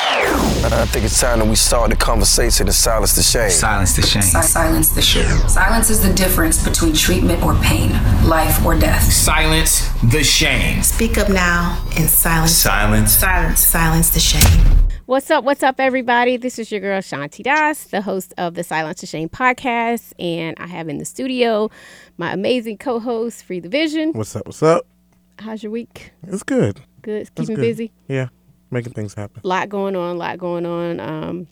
I think it's time that we start the conversation to silence the shame. Silence the shame. Silence the shame. Silence is the difference between treatment or pain, life or death. Silence the shame. Speak up now and silence. Silence. Silence. Silence the shame. What's up? What's up, everybody? This is your girl, Shanti Das, the host of the Silence the Shame podcast. And I have in the studio my amazing co-host, Free the Vision. What's up? What's up? How's your week? It's good. Good. Keeping busy? Yeah. Making things happen. A lot going on.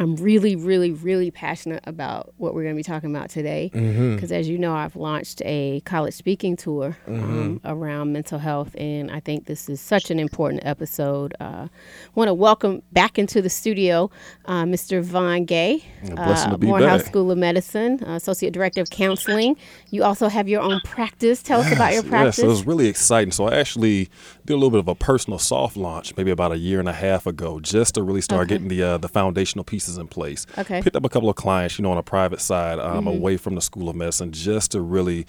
I'm really, really, really passionate about what we're going to be talking about today. Because as you know, I've launched a college speaking tour around mental health. And I think this is such an important episode. Want to welcome back into the studio, Mr. Vaughn Gay, Morehouse School of Medicine, Associate Director of Counseling. You also have your own practice. Tell us about your practice. Yes, it was really exciting. So I actually did a little bit of a personal soft launch maybe about a year and a half ago just to really start getting the foundational pieces in place. Okay. Picked up a couple of clients, you know, on a private side away from the School of Medicine just to really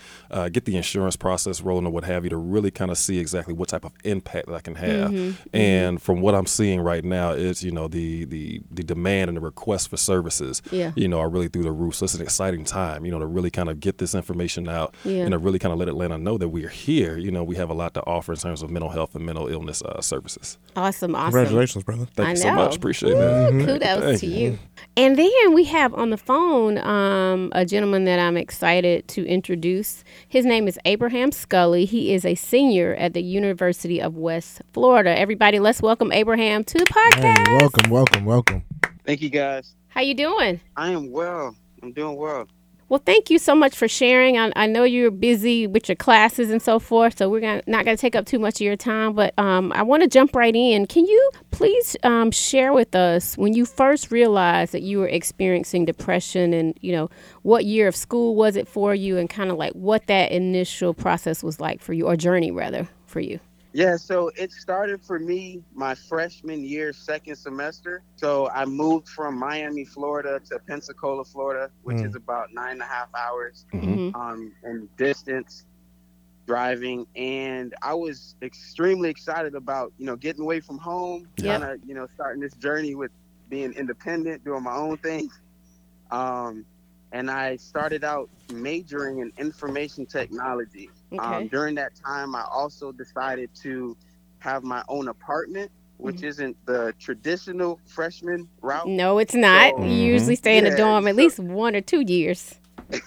get the insurance process rolling or what have you to really kind of see exactly what type of impact that I can have. And from what I'm seeing right now is, you know, the demand and the request for services, you know, are really through the roof. So it's an exciting time, you know, to really kind of get this information out and to really kind of let Atlanta know that we're here. You know, we have a lot to offer in terms of mental health and mental illness services. Awesome. Congratulations, brother. Thank you so much. Appreciate that. Kudos to you. And then we have on the phone a gentleman that I'm excited to introduce. His name is Abraham Scully. He is a senior at the University of West Florida. Everybody, let's welcome Abraham to the podcast. Hey, welcome. Thank you, guys. How you doing? I am well. I'm doing well. Well, thank you so much for sharing. I know you're busy with your classes and so forth, so we're not going to take up too much of your time, but I want to jump right in. Can you please share with us when you first realized that you were experiencing depression and, you know, what year of school was it for you and kind of like what that initial process was like for you, or journey rather, for you? Yeah, so it started for me my freshman year, second semester. So I moved from Miami, Florida to Pensacola, Florida, which is about 9.5 hours in distance driving. And I was extremely excited about, you know, getting away from home, kind of, you know, starting this journey with being independent, doing my own thing. And I started out majoring in information technology. During that time, I also decided to have my own apartment, which isn't the traditional freshman route. No, it's not. So, you usually stay in the dorm at least 1 or 2 years.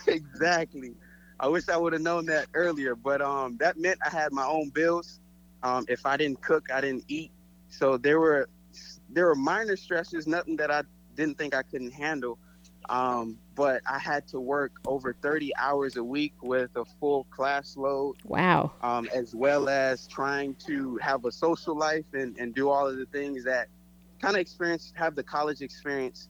Exactly. I wish I would have known that earlier, but that meant I had my own bills. If I didn't cook, I didn't eat. So there were minor stresses, nothing that I didn't think I couldn't handle. But I had to work over 30 hours a week with a full class load. Wow. As well as trying to have a social life and do all of the things that kind of have the college experience.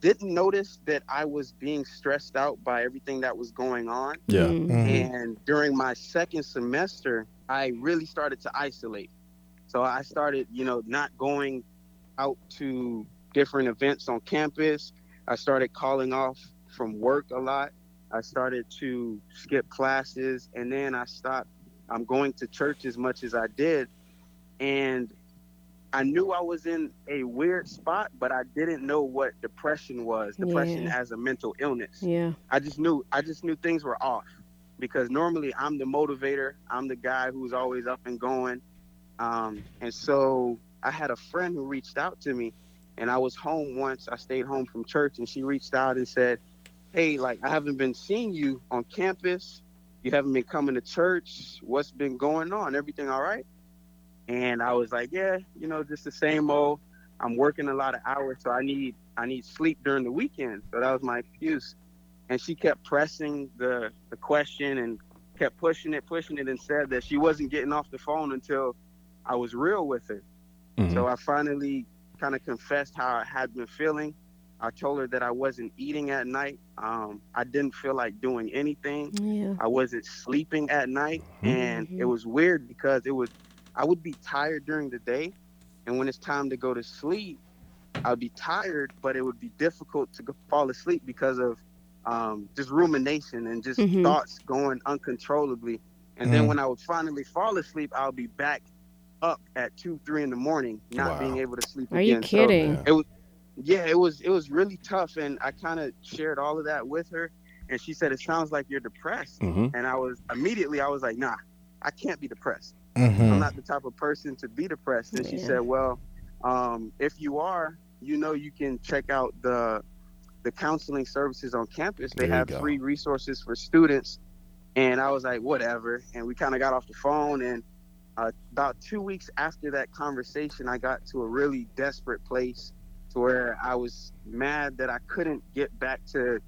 Didn't notice that I was being stressed out by everything that was going on. Yeah. And during my second semester, I really started to isolate. So I started, you know, not going out to different events on campus. I started calling off from work a lot. I started to skip classes, and then I stopped. I'm going to church as much as I did. And I knew I was in a weird spot, but I didn't know what depression was, as a mental illness. Yeah. I just knew things were off because normally I'm the motivator. I'm the guy who's always up and going. And so I had a friend who reached out to me. And I was home once. I stayed home from church, and she reached out and said, "Hey, like, I haven't been seeing you on campus. You haven't been coming to church. What's been going on? Everything all right?" And I was like, "Yeah, you know, just the same old. I'm working a lot of hours, so I need sleep during the weekend." So that was my excuse. And she kept pressing the question and kept pushing it, and said that she wasn't getting off the phone until I was real with her. So I finally kind of confessed how I had been feeling. I told her that I wasn't eating at night. I didn't feel like doing anything. Yeah. I wasn't sleeping at night. And it was weird because I would be tired during the day. And when it's time to go to sleep, I'd be tired, but it would be difficult to fall asleep because of just rumination and just thoughts going uncontrollably. And then when I would finally fall asleep, I'll be back up at 2-3 in the morning, not being able to sleep. Are you kidding? So it was really tough, and I kind of shared all of that with her, and she said, it sounds like you're depressed. Mm-hmm. And I was like, nah, I can't be depressed. Mm-hmm. I'm not the type of person to be depressed. And she said, well, if you are, you can check out the counseling services on campus. They have free resources for students. And I was like, whatever. And we kind of got off the phone. And about 2 weeks after that conversation, I got to a really desperate place to where I was mad that I couldn't get back to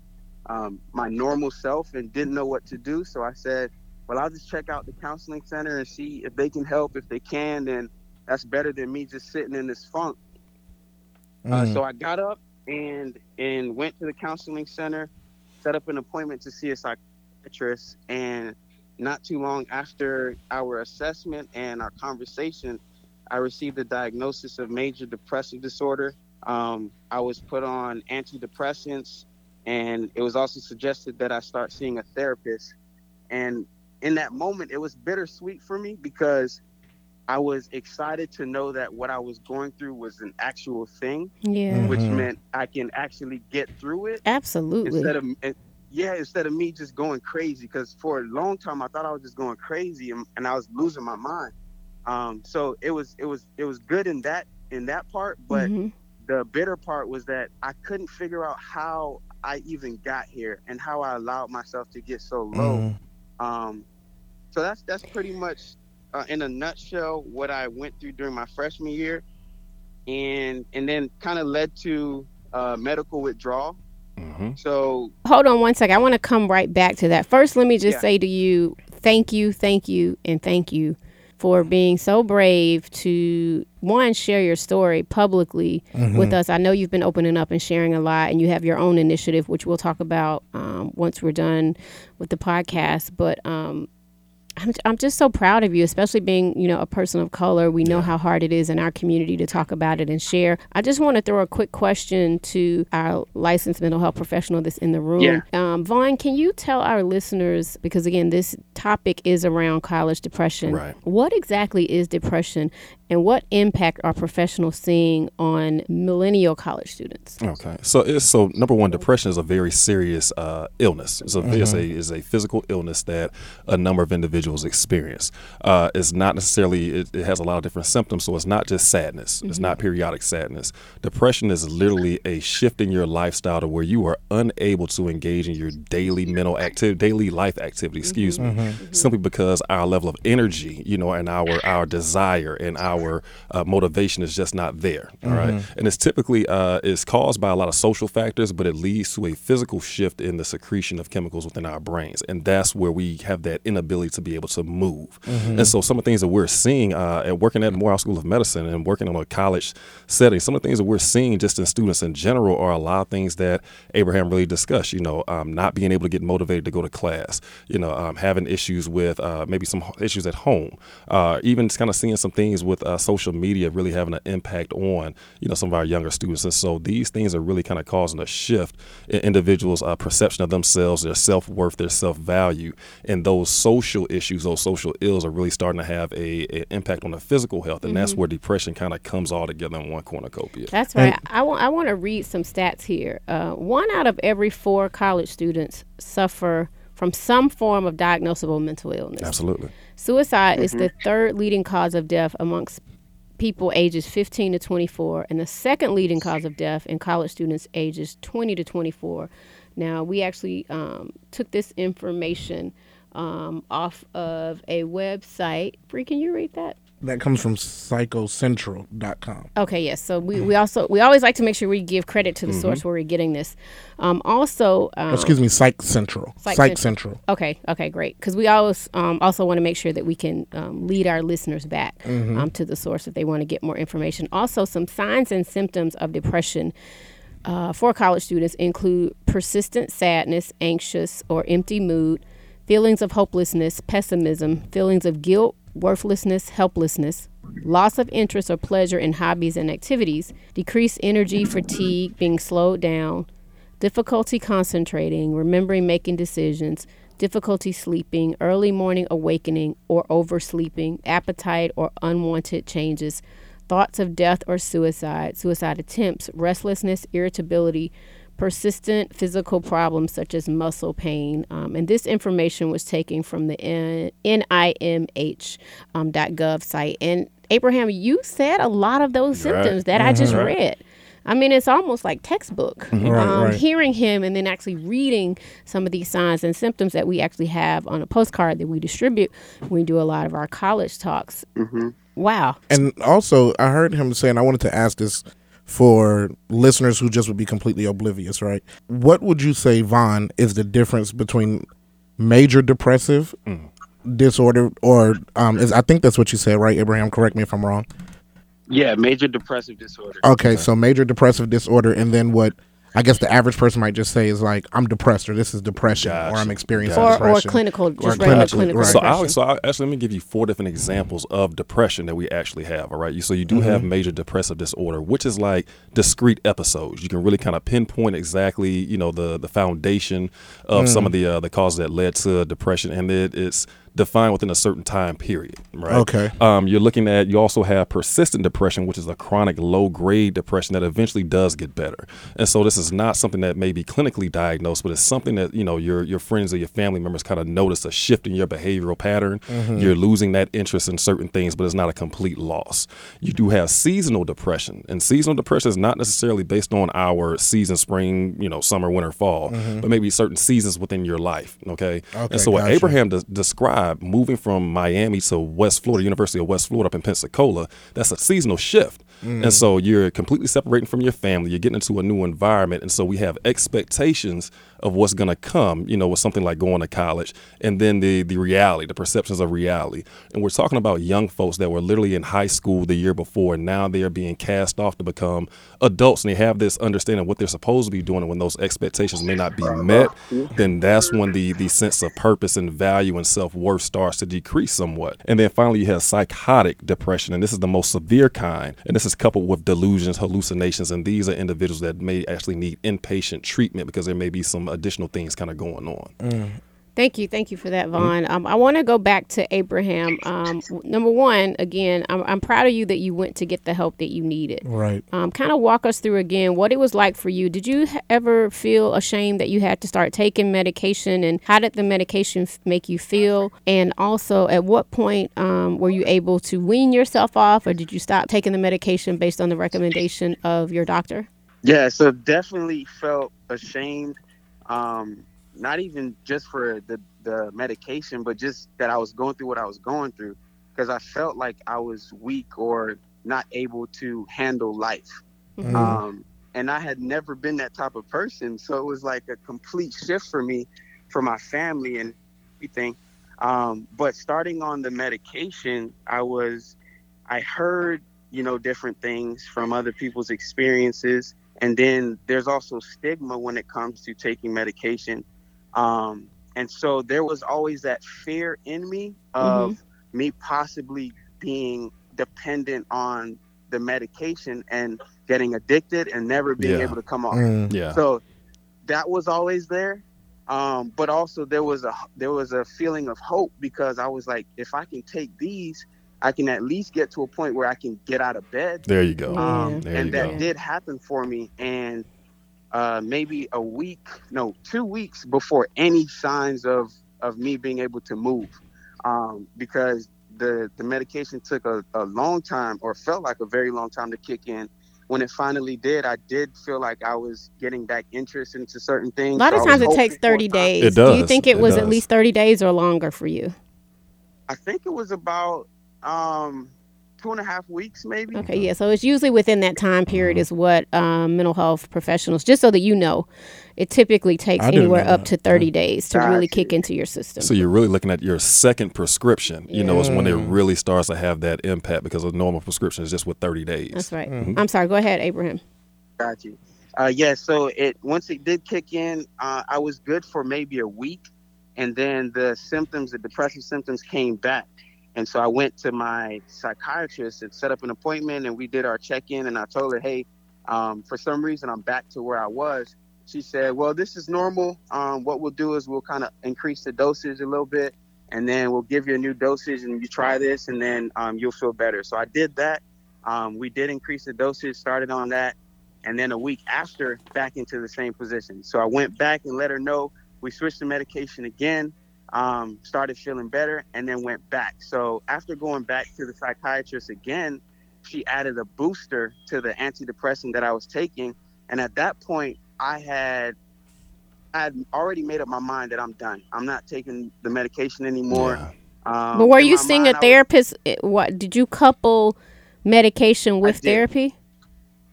my normal self and didn't know what to do. So I said, well, I'll just check out the counseling center and see if they can help. If they can, then that's better than me just sitting in this funk. Mm-hmm. So I got up and went to the counseling center, set up an appointment to see a psychiatrist. And not too long after our assessment and our conversation, I received a diagnosis of major depressive disorder. I was put on antidepressants, and it was also suggested that I start seeing a therapist. And in that moment, it was bittersweet for me because I was excited to know that what I was going through was an actual thing, which meant I can actually get through it. Absolutely. Instead of me just going crazy, because for a long time I thought I was just going crazy and I was losing my mind. So it was good in that part, but the bitter part was that I couldn't figure out how I even got here and how I allowed myself to get so low. So that's pretty much, in a nutshell, what I went through during my freshman year, and then kind of led to medical withdrawal. Mm-hmm. So hold on one second. I want to come right back to that. First, let me just say to you, thank you for being so brave to, one, share your story publicly with us. I know you've been opening up and sharing a lot, and you have your own initiative, which we'll talk about once we're done with the podcast. But I'm just so proud of you, especially being, a person of color. We know how hard it is in our community to talk about it and share. I just want to throw a quick question to our licensed mental health professional that's in the room. Yeah. Vaughn, can you tell our listeners, because again, this topic is around college depression. Right. What exactly is depression, and what impact are professionals seeing on millennial college students? Okay. So number one, depression is a very serious illness. It's a physical illness that a number of individuals experience. It's not necessarily, it has a lot of different symptoms, so it's not just sadness. It's not periodic sadness. Depression is literally a shift in your lifestyle to where you are unable to engage in your daily daily life activity, simply because our level of energy, and our desire and our motivation is just not there. All right. And it's typically, it's caused by a lot of social factors, but it leads to a physical shift in the secretion of chemicals within our brains. And that's where we have that inability to be able to move. And so some of the things that we're seeing and working at Morehouse School of Medicine and working on a college setting, some of the things that we're seeing just in students in general are a lot of things that Abraham really discussed, not being able to get motivated to go to class, having issues with maybe some issues at home, even kind of seeing some things with social media really having an impact on, some of our younger students. And so these things are really kind of causing a shift in individuals' perception of themselves, their self-worth, their self-value, and those social issues, those social ills are really starting to have an impact on the physical health. And that's where depression kind of comes all together in one cornucopia. That's right. I want to read some stats here. 1 out of every 4 college students suffer from some form of diagnosable mental illness. Absolutely. Suicide is the third leading cause of death amongst people ages 15 to 24, and the second leading cause of death in college students ages 20 to 24. Now, we actually took this information off of a website. Bree, can you read that? That comes from psychocentral.com. Okay, yes. So we always like to make sure we give credit to the source where we're getting this. Excuse me, Psych Central. Psych Central. Okay, great. Because we always also want to make sure that we can lead our listeners back to the source if they want to get more information. Also, some signs and symptoms of depression for college students include persistent sadness, anxious or empty mood, feelings of hopelessness, pessimism, feelings of guilt, worthlessness, helplessness, loss of interest or pleasure in hobbies and activities, decreased energy, fatigue, being slowed down, difficulty concentrating, remembering, making decisions, difficulty sleeping, early morning awakening or oversleeping, appetite or unwanted changes, thoughts of death or suicide, suicide attempts, restlessness, irritability, persistent physical problems such as muscle pain. And this information was taken from the NIMH.gov site. And Abraham, you said a lot of those symptoms that I just read. I mean, it's almost like textbook, hearing him and then actually reading some of these signs and symptoms that we actually have on a postcard that we distribute when we do a lot of our college talks. Mm-hmm. Wow. And also, I heard him saying, I wanted to ask this for listeners who just would be completely oblivious, right? What would you say, Vaughn, is the difference between major depressive disorder or, I think that's what you said, right, Abraham? Correct me if I'm wrong. Yeah, major depressive disorder. Okay, so major depressive disorder, and then what I guess the average person might just say is like, I'm depressed, or this is depression, or I'm experiencing depression. Or clinical depression. So actually, let me give you four different examples of depression that we actually have, all right? So you do have major depressive disorder, which is like discrete episodes. You can really kind of pinpoint exactly, you know, the foundation of some of the causes that led to depression, and it's defined within a certain time period, right? Okay. You're looking at, you also have persistent depression, which is a chronic low-grade depression that eventually does get better. And so this is not something that may be clinically diagnosed, but it's something that, you know, your friends or your family members kind of notice a shift in your behavioral pattern. Mm-hmm. You're losing that interest in certain things, but it's not a complete loss. You do have seasonal depression, and seasonal depression is not necessarily based on our season, spring, you know, summer, winter, fall, but maybe certain seasons within your life, okay? And so what Abraham described moving from Miami to West Florida, University of West Florida up in Pensacola, that's a seasonal shift. And so you're completely separating from your family. You're getting into a new environment. And so we have expectations of what's going to come, you know, with something like going to college, and then the reality, the perceptions of reality. And we're talking about young folks that were literally in high school the year before, and now they are being cast off to become adults, and they have this understanding of what they're supposed to be doing. And when those expectations may not be met, then that's when the sense of purpose and value and self-worth starts to decrease somewhat. And then finally, you have psychotic depression, and this is the most severe kind. And this is coupled with delusions, hallucinations, and these are individuals that may actually need inpatient treatment because there may be some additional things kind of going on. Thank you for that, Vaughn. I want to go back to Abraham. Number one, again, I'm proud of you that you went to get the help that you needed. Right. Kind of walk us through again what it was like for you. Did you ever feel ashamed that you had to start taking medication, and how did the medication make you feel? And also, at what point were you able to wean yourself off, or did you stop taking the medication based on the recommendation of your doctor? Yeah, so definitely felt ashamed. Not even just for the medication, but just that I was going through what I was going through, because I felt like I was weak or not able to handle life. Mm-hmm. And I had never been that type of person. So it was like a complete shift for me, for my family and everything. But starting on the medication, I heard, you know, different things from other people's experiences. And then there's also stigma when it comes to taking medication. And so there was always that fear in me of me possibly being dependent on the medication and getting addicted and never being able to come off. So that was always there. But also there was a feeling of hope, because I was like, if I can take these, I can at least get to a point where I can get out of bed. There you go. That did happen for me. And maybe 2 weeks before any signs of me being able to move, because the medication took a long time, or felt like a very long time, to kick in. When it finally did, I did feel like I was getting back interest into certain things. A lot of times it takes 30 days. It does. Do you think it was at least 30 days or longer for you? I think it was about 2.5 weeks, maybe. Okay, yeah. So it's usually within that time period is what mental health professionals, just so that you know, it typically takes anywhere up to 30 days to really kick into your system. So you're really looking at your second prescription, you know, is when it really starts to have that impact, because a normal prescription is just with 30 days. That's right. Mm-hmm. I'm sorry. Go ahead, Abraham. Got you. So once it did kick in, I was good for maybe a week. And then the depressive symptoms came back. And so I went to my psychiatrist and set up an appointment, and we did our check-in, and I told her, hey, for some reason I'm back to where I was. she said, well, this is normal. What we'll do is we'll kind of increase the dosage a little bit, and then we'll give you a new dosage and you try this, and then you'll feel better. So I did that. We did increase the dosage, started on that. And then a week after, back into the same position. So I went back and let her know. We switched the medication again, started feeling better, and then went back. So after going back to the psychiatrist again, she added a booster to the antidepressant that I was taking. And at that point, I had already made up my mind that I'm done. I'm not taking the medication anymore. Yeah. But were you seeing a therapist? What did you couple medication with therapy?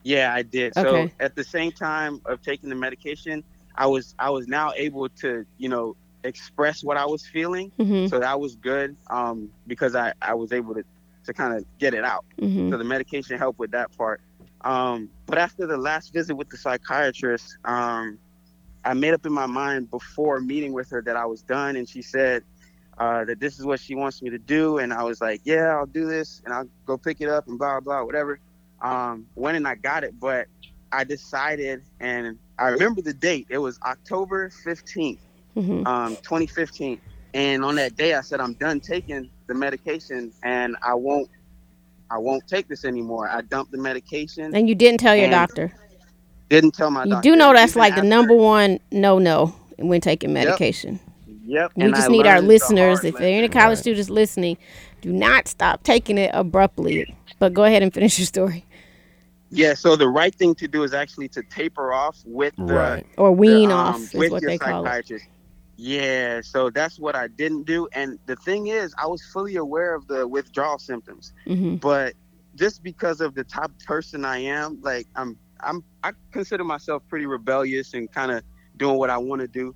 Yeah, I did. Okay. So at the same time of taking the medication, I was now able to, express what I was feeling. Mm-hmm. So that was good because I was able to kind of get it out. Mm-hmm. So the medication helped with that part. But after the last visit with the psychiatrist, I made up in my mind before meeting with her that I was done. And she said that this is what she wants me to do. And I was like, yeah, I'll do this and I'll go pick it up and blah, blah, whatever. Went and I got it, but I decided, and I remember the date. It was October 15th, 2015. And on that day I said, I'm done taking the medication and I won't take this anymore. I dumped the medication. And you didn't tell your doctor? Didn't tell my doctor. You do know that's even like the number one no-no when taking medication. Yep. We just need our listeners, if there are any college students listening, do not stop taking it abruptly. But go ahead and finish your story. Yeah, so the right thing to do is actually to taper off with the... Right. Or wean off is what they call it. Yeah, so that's what I didn't do. And the thing is, I was fully aware of the withdrawal symptoms. Mm-hmm. But just because of the type of person I am, like I consider myself pretty rebellious and kind of doing what I want to do.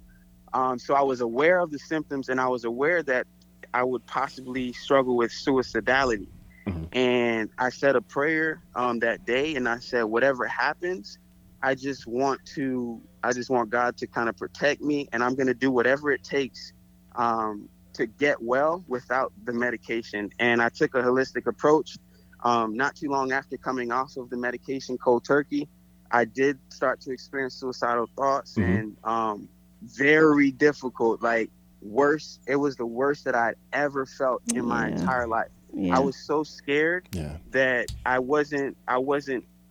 So I was aware of the symptoms, and I was aware that I would possibly struggle with suicidality. Mm-hmm. And I said a prayer that day, and I said, whatever happens, I just want God to kind of protect me, and I'm going to do whatever it takes to get well without the medication. And I took a holistic approach. Not too long after coming off of the medication, cold turkey, I did start to experience suicidal thoughts, mm-hmm. and very difficult, like worse. It was the worst that I'd ever felt in my entire life. Yeah. I was so scared that I wasn't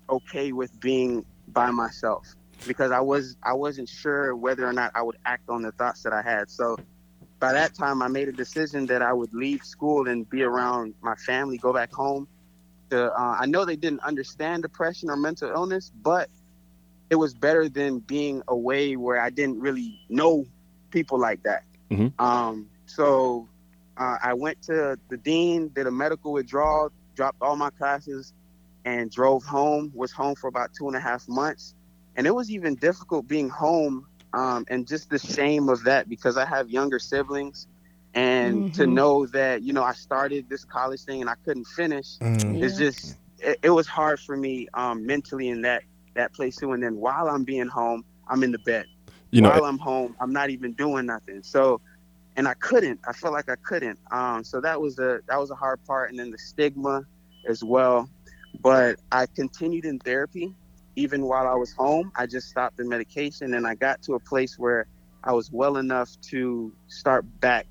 okay with being by myself, because I wasn't sure whether or not I would act on the thoughts that I had. So by that time, I made a decision that I would leave school and be around my family, go back home. I know they didn't understand depression or mental illness, but it was better than being away where I didn't really know people like that. Mm-hmm. I went to the dean, did a medical withdrawal, dropped all my classes, and drove home, was home for about 2.5 months. And it was even difficult being home and just the shame of that, because I have younger siblings. And mm-hmm. to know that, I started this college thing and I couldn't finish. Mm-hmm. It's just, it was hard for me mentally in that place too. And then while I'm being home, I'm in the bed. While I'm home, I'm not even doing nothing. So. And I felt like I couldn't. So that was a hard part. And then the stigma as well. But I continued in therapy. Even while I was home, I just stopped the medication, and I got to a place where I was well enough to start back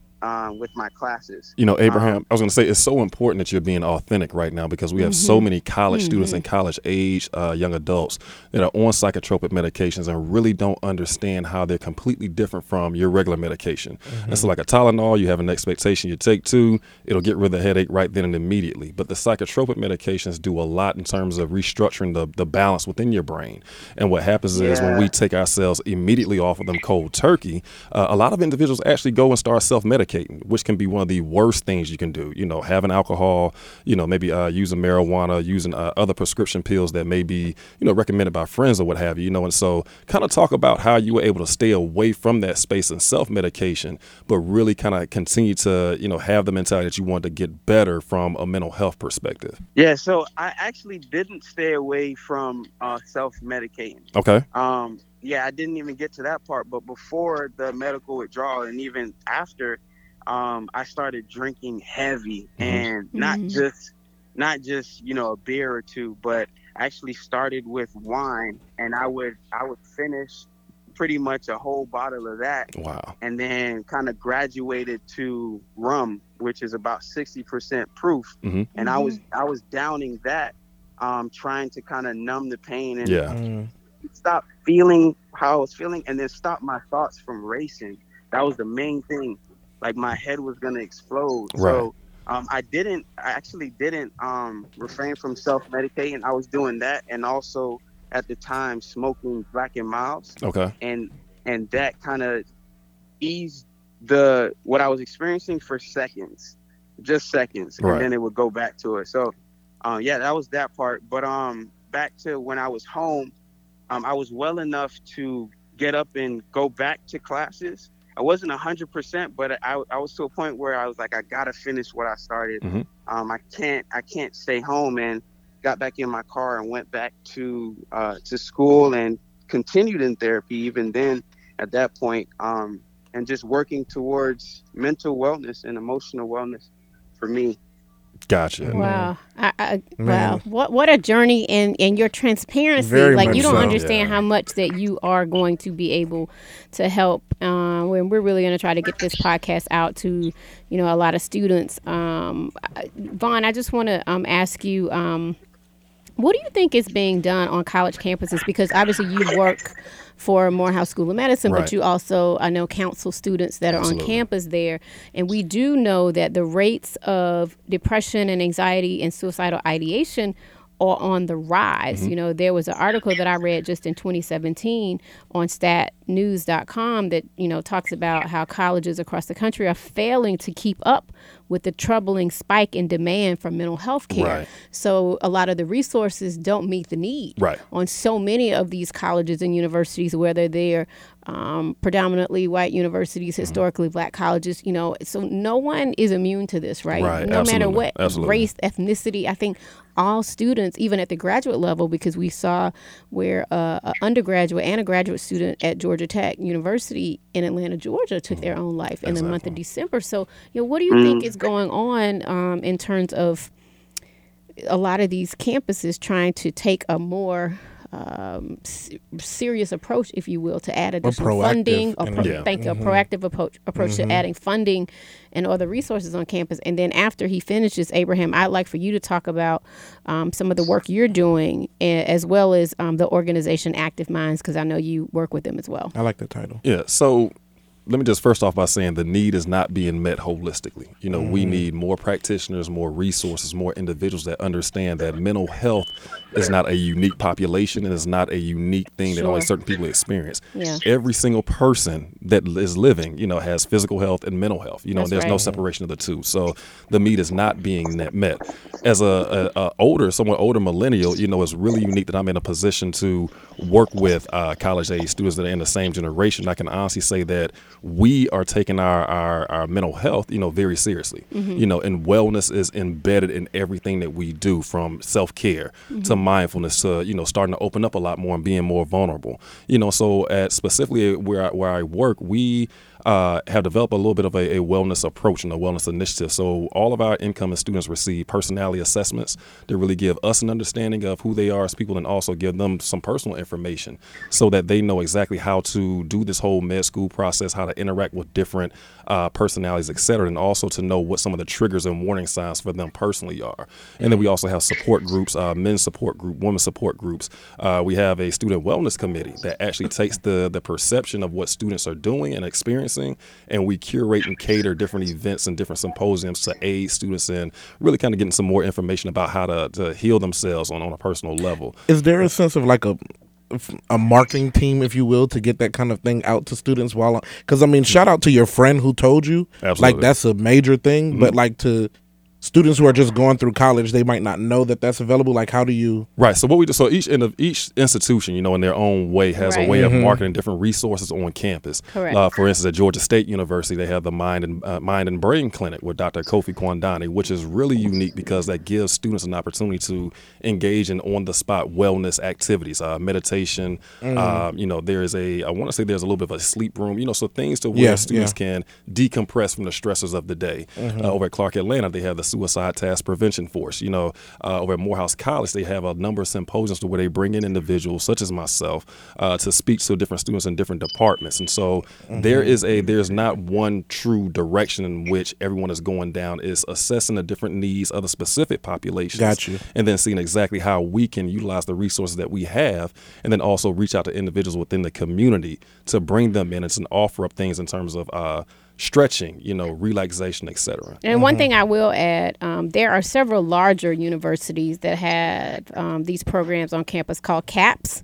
with my classes. Abraham, I was going to say, it's so important that you're being authentic right now, because we have so many college students and college age young adults that are on psychotropic medications and really don't understand how they're completely different from your regular medication. And so like a Tylenol, you have an expectation you take two, it'll get rid of the headache right then and immediately. But the psychotropic medications do a lot in terms of restructuring the balance within your brain. And what happens is when we take ourselves immediately off of them cold turkey, a lot of individuals actually go and start self-medicating, which can be one of the worst things you can do. Having alcohol, maybe using marijuana, using other prescription pills that may be, recommended by friends or what have you, And so kind of talk about how you were able to stay away from that space and self-medication, but really kind of continue to, have the mentality that you wanted to get better from a mental health perspective. Yeah. So I actually didn't stay away from self-medicating. Okay. I didn't even get to that part. But before the medical withdrawal and even after, I started drinking heavy, and not just a beer or two, but actually started with wine. And I would finish pretty much a whole bottle of that. Wow. And then kind of graduated to rum, which is about 60% proof. Mm-hmm. And I was downing that, trying to kind of numb the pain and stop feeling how I was feeling, and then stop my thoughts from racing. That was the main thing. Like my head was going to explode. Right. So I actually didn't refrain from self-medicating. I was doing that, and also at the time smoking Black and Milds. Okay. And that kind of eased what I was experiencing for seconds, just seconds. Right. And then it would go back to it. So that was that part. But back to when I was home, I was well enough to get up and go back to classes. I wasn't 100%, but I was to a point where I was like, I gotta finish what I started. Mm-hmm. I can't stay home, and got back in my car and went back to school and continued in therapy even then at that point, and just working towards mental wellness and emotional wellness for me. Gotcha. Wow. Wow. What a journey, and your transparency. Very like you don't understand how much that you are going to be able to help. When we're really going to try to get this podcast out to, a lot of students. Vaughn, I just want to ask you, what do you think is being done on college campuses? Because obviously you work for Morehouse School of Medicine, right, but you also, I know, counsel students that Absolutely. Are on campus there. And we do know that the rates of depression and anxiety and suicidal ideation are on the rise. Mm-hmm. There was an article that I read just in 2017 on statnews.com that, talks about how colleges across the country are failing to keep up with the troubling spike in demand for mental health care. Right. So a lot of the resources don't meet the need right. on so many of these colleges and universities, whether they're predominantly white universities, historically mm-hmm. Black colleges, so no one is immune to this, right? Right. No Absolutely. Matter what Absolutely. Race, ethnicity, I think all students, even at the graduate level, because we saw where an undergraduate and a graduate student at Georgia Tech University in Atlanta, Georgia took mm-hmm. their own life Exactly. in the month of December. So, what do you mm-hmm. think is going on in terms of a lot of these campuses trying to take a more serious approach, if you will, to add additional funding, a proactive approach mm-hmm. to adding funding and other resources on campus? And then after he finishes, Abraham, I'd like for you to talk about some of the work you're doing, as well as the organization Active Minds, because I know you work with them as well. I like the title. Yeah. So let me just first off by saying the need is not being met holistically. Mm-hmm. we need more practitioners, more resources, more individuals that understand that mental health is not a unique population and is not a unique thing Sure. that only certain people experience. Yeah. Every single person that is living, has physical health and mental health. There's right. no separation of the two. So the need is not being met. As a somewhat older millennial, it's really unique that I'm in a position to work with college age students that are in the same generation. I can honestly say that we are taking our mental health, very seriously, mm-hmm. And wellness is embedded in everything that we do, from self-care mm-hmm. to mindfulness to, starting to open up a lot more and being more vulnerable, so at specifically where I work, we have developed a little bit of a wellness approach and a wellness initiative. So all of our incoming students receive personality assessments that really give us an understanding of who they are as people, and also give them some personal information so that they know exactly how to do this whole med school process, how to interact with different personalities, et cetera, and also to know what some of the triggers and warning signs for them personally are. And then we also have support groups, men's support group, women's support groups. We have a student wellness committee that actually takes the perception of what students are doing and experiencing, and we curate and cater different events and different symposiums to aid students in really kind of getting some more information about how to heal themselves on a personal level. Is there a sense of like a marketing team, if you will, to get that kind of thing out to students? Because shout out to your friend who told you. Absolutely. Like that's a major thing, mm-hmm. but like to students who are just going through college, they might not know that that's available. Like, how do you? Right. So what we do? So each institution, in their own way, has right. a way mm-hmm. of marketing different resources on campus. Correct. For instance, at Georgia State University, they have the Mind and Brain Clinic with Dr. Kofi Kwandani, which is really unique because that gives students an opportunity to engage in on-the-spot wellness activities, meditation. Mm. There's a little bit of a sleep room. So things to where students can decompress from the stressors of the day. Mm-hmm. Over at Clark Atlanta, they have the Suicide Task Prevention Force. You know, over at Morehouse College, they have a number of symposiums to where they bring in individuals such as myself to speak to different students in different departments. And so there's not one true direction in which everyone is going down. It's assessing the different needs of the specific populations. Gotcha. And then seeing exactly how we can utilize the resources that we have, and then also reach out to individuals within the community to bring them in and to offer up things in terms of stretching, you know, relaxation, et cetera. And one thing I will add, there are several larger universities that have these programs on campus called CAPS,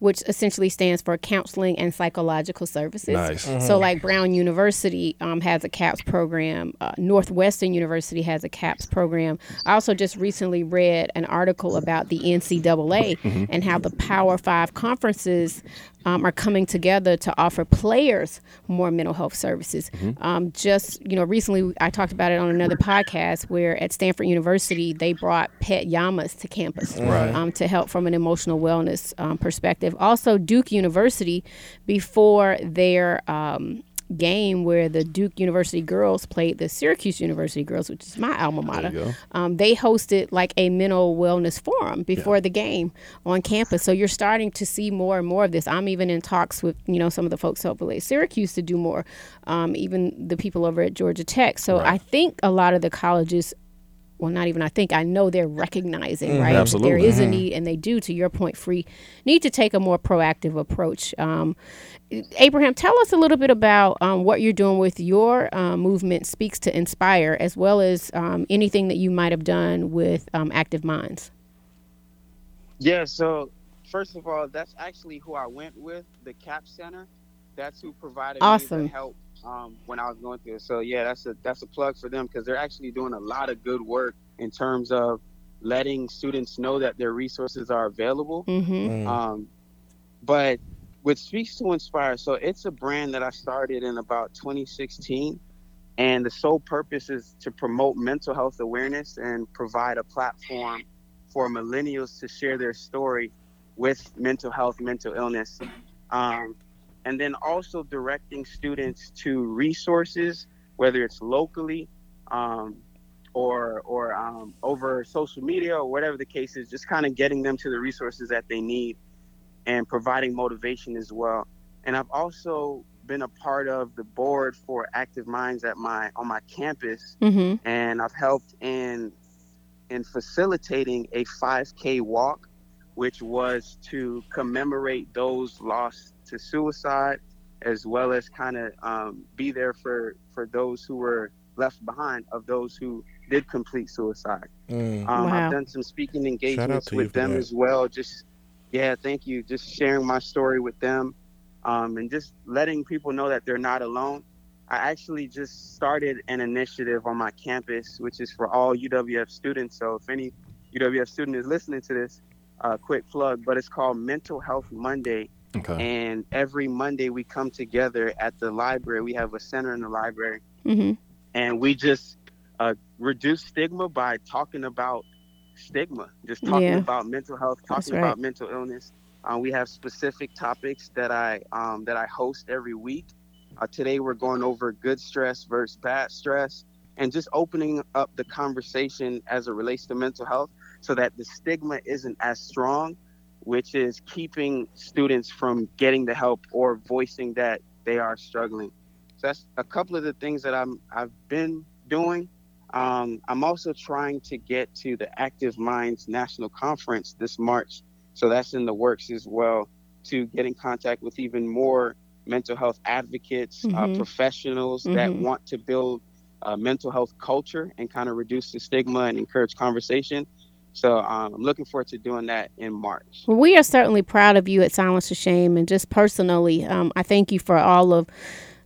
which essentially stands for Counseling and Psychological Services. Nice. So like Brown University has a CAPS program. Northwestern University has a CAPS program. I also just recently read an article about the NCAA and how the Power Five conferences are coming together to offer players more mental health services. Just, you know, recently I talked about it on another podcast where at Stanford University they brought pet llamas to campus to help from an emotional wellness perspective. Also, Duke University, before their game where the Duke University girls played the Syracuse University girls, which is my alma mater, they hosted like a mental wellness forum before the game on campus. So you're starting to see more and more of this. I'm even in talks with, you know, some of the folks hopefully at Syracuse to do more, even the people over at Georgia Tech. So I think a lot of the colleges, well, not even I think, I know they're recognizing, right? Absolutely. There is a need, and they do, to your point, Free, need to take a more proactive approach. Abraham, tell us a little bit about what you're doing with your Movement Speaks to Inspire, as well as anything that you might have done with Active Minds. Yeah, so first of all, that's actually who I went with, the CAP Center. That's who provided me the help when I was going through it. So yeah, that's a plug for them, because they're actually doing a lot of good work in terms of letting students know that their resources are available. But with Speaks to Inspire, so it's a brand that I started in about 2016, and the sole purpose is to promote mental health awareness and provide a platform for millennials to share their story with mental health, mental illness. And then also directing students to resources, whether it's locally or over social media or whatever the case is, just kind of getting them to the resources that they need and providing motivation as well. And I've also been a part of the board for Active Minds at on my campus, and I've helped in facilitating a 5K walk, which was to commemorate those lost to suicide, as well as kind of be there for those who were left behind, of those who did complete suicide. I've done some speaking engagements with them as well. Thank you. Just sharing my story with them and just letting people know that they're not alone. I actually just started an initiative on my campus, which is for all UWF students. So if any UWF student is listening to this, quick plug, but it's called Mental Health Monday. Okay. And every Monday we come together at the library. We have a center in the library, and we just reduce stigma by talking about stigma, just talking about mental health, talking about mental illness. We have specific topics that I host every week. Today we're going over good stress versus bad stress, and just opening up the conversation as it relates to mental health, so that the stigma isn't as strong, which is keeping students from getting the help or voicing that they are struggling. So that's a couple of the things that I've been doing. I'm also trying to get to the Active Minds National Conference this March. So that's in the works as well, to get in contact with even more mental health advocates, professionals that want to build a mental health culture and kind of reduce the stigma and encourage conversation. So I'm looking forward to doing that in March. Well, we are certainly proud of you at Silence the Shame. And just personally, I thank you for all of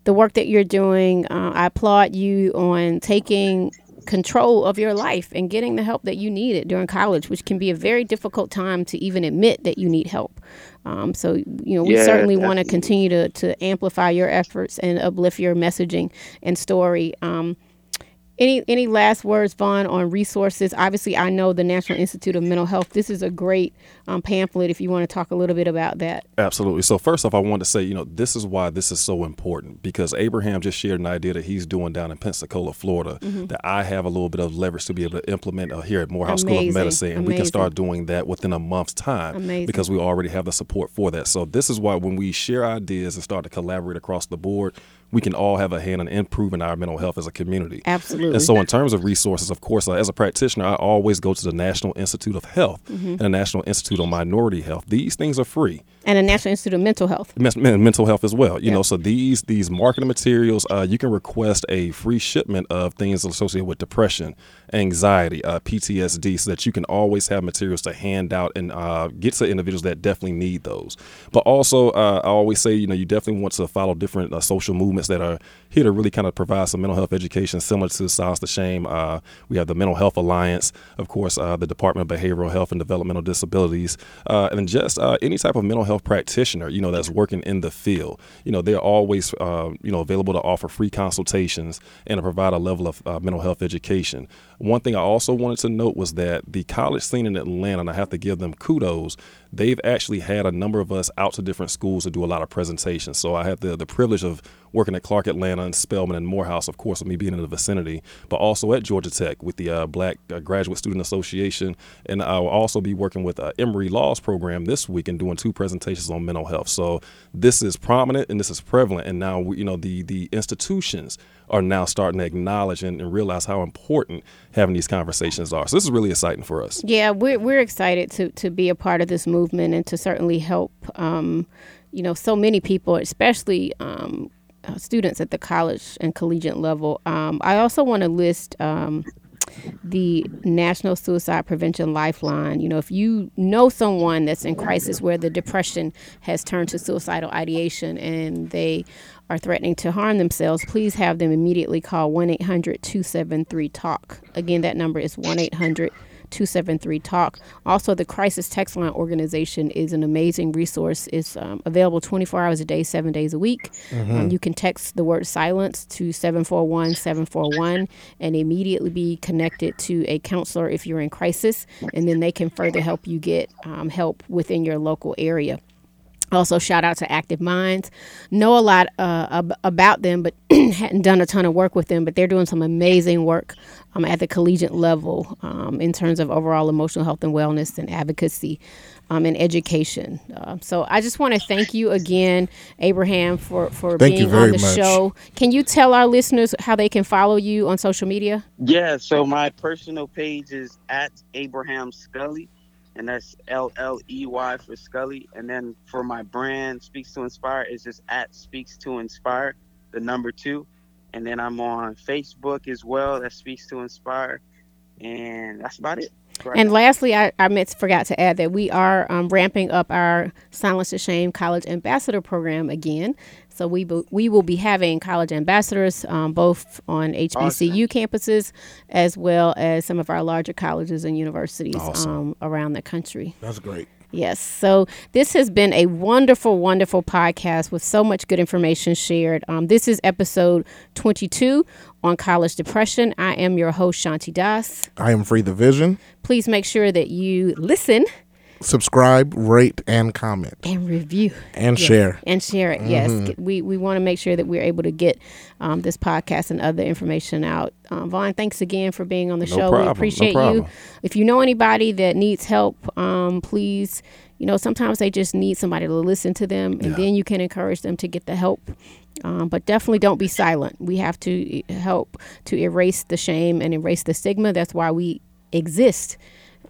the work that you're doing. I applaud you on taking control of your life and getting the help that you needed during college, which can be a very difficult time to even admit that you need help. So, you know, we certainly want to continue to amplify your efforts and uplift your messaging and story. Any last words, Vaughn, on resources? Obviously, I know the National Institute of Mental Health. This is a great pamphlet if you want to talk a little bit about that. Absolutely. So first off, I want to say, this is why this is so important, because Abraham just shared an idea that he's doing down in Pensacola, Florida, mm-hmm. that I have a little bit of leverage to be able to implement here at Morehouse School of Medicine. And we can start doing that within a month's time because we already have the support for that. So this is why when we share ideas and start to collaborate across the board, we can all have a hand in improving our mental health as a community. Absolutely. And so in terms of resources, of course, as a practitioner, I always go to the National Institute of Health mm-hmm. and the National Institute of Minority Health. These things are free. And the National Institute of Mental Health. Mental health as well. You know, so these marketing materials, you can request a free shipment of things associated with depression, anxiety, PTSD, so that you can always have materials to hand out and get to individuals that definitely need those. But also, I always say, you definitely want to follow different social movements that are here to really kind of provide some mental health education similar to Silence the Shame. We have the Mental Health Alliance, of course, the Department of Behavioral Health and Developmental Disabilities, and just any type of mental health practitioner, that's working in the field. They're always, available to offer free consultations and to provide a level of mental health education. One thing I also wanted to note was that the college scene in Atlanta, and I have to give them kudos, they've actually had a number of us out to different schools to do a lot of presentations. So I had the privilege of working at Clark Atlanta and Spelman and Morehouse, of course, with me being in the vicinity, but also at Georgia Tech with the Black Graduate Student Association. And I will also be working with Emory Laws program this week and doing 2 presentations on mental health. So this is prominent and this is prevalent. And now, the institutions are now starting to acknowledge and realize how important having these conversations are. So this is really exciting for us. Yeah, we're excited to be a part of this movement and to certainly help, so many people, especially students at the college and collegiate level. I also want to list the National Suicide Prevention Lifeline. If you know someone that's in crisis where the depression has turned to suicidal ideation and they are threatening to harm themselves, please have them immediately call 1-800-273-TALK. Again, that number is 1-800-273-TALK. Also, the Crisis Text Line organization is an amazing resource. It's available 24 hours a day, 7 days a week. Mm-hmm. You can text the word silence to 741-741 and immediately be connected to a counselor if you're in crisis, and then they can further help you get help within your local area. Also, shout out to Active Minds. Know a lot about them, but hadn't done a ton of work with them, but they're doing some amazing work at the collegiate level in terms of overall emotional health and wellness and advocacy and education. So I just want to thank you again, Abraham, for being on the show. Can you tell our listeners how they can follow you on social media? Yeah, so my personal page is @AbrahamScully. And that's LLEY for Scully. And then for my brand, Speaks to Inspire, is just @Speaks to Inspire, the number 2. And then I'm on Facebook as well. That Speaks to Inspire. And that's about it. Right. And lastly, I forgot to add that we are ramping up our Silence the Shame College Ambassador program again. So we will be having college ambassadors both on HBCU campuses as well as some of our larger colleges and universities around the country. That's great. Yes. So this has been a wonderful, wonderful podcast with so much good information shared. This is episode 22 on college depression. I am your host, Shanti Das. I am Free the Vision. Please make sure that you listen, subscribe, rate, and comment. And review. And share. And share it, mm-hmm. yes. We want to make sure that we're able to get this podcast and other information out. Vaughn, thanks again for being on the show. We appreciate you. If you know anybody that needs help, please, sometimes they just need somebody to listen to them, and then you can encourage them to get the help. But definitely don't be silent. We have to help to erase the shame and erase the stigma. That's why we exist.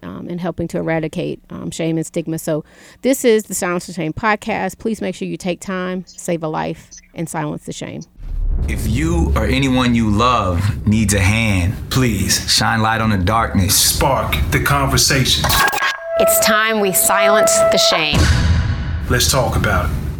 And helping to eradicate shame and stigma. So this is the Silence the Shame podcast. Please make sure you take time, save a life, and silence the shame. If you or anyone you love needs a hand, please shine light on the darkness. Spark the conversation. It's time we silence the shame. Let's talk about it.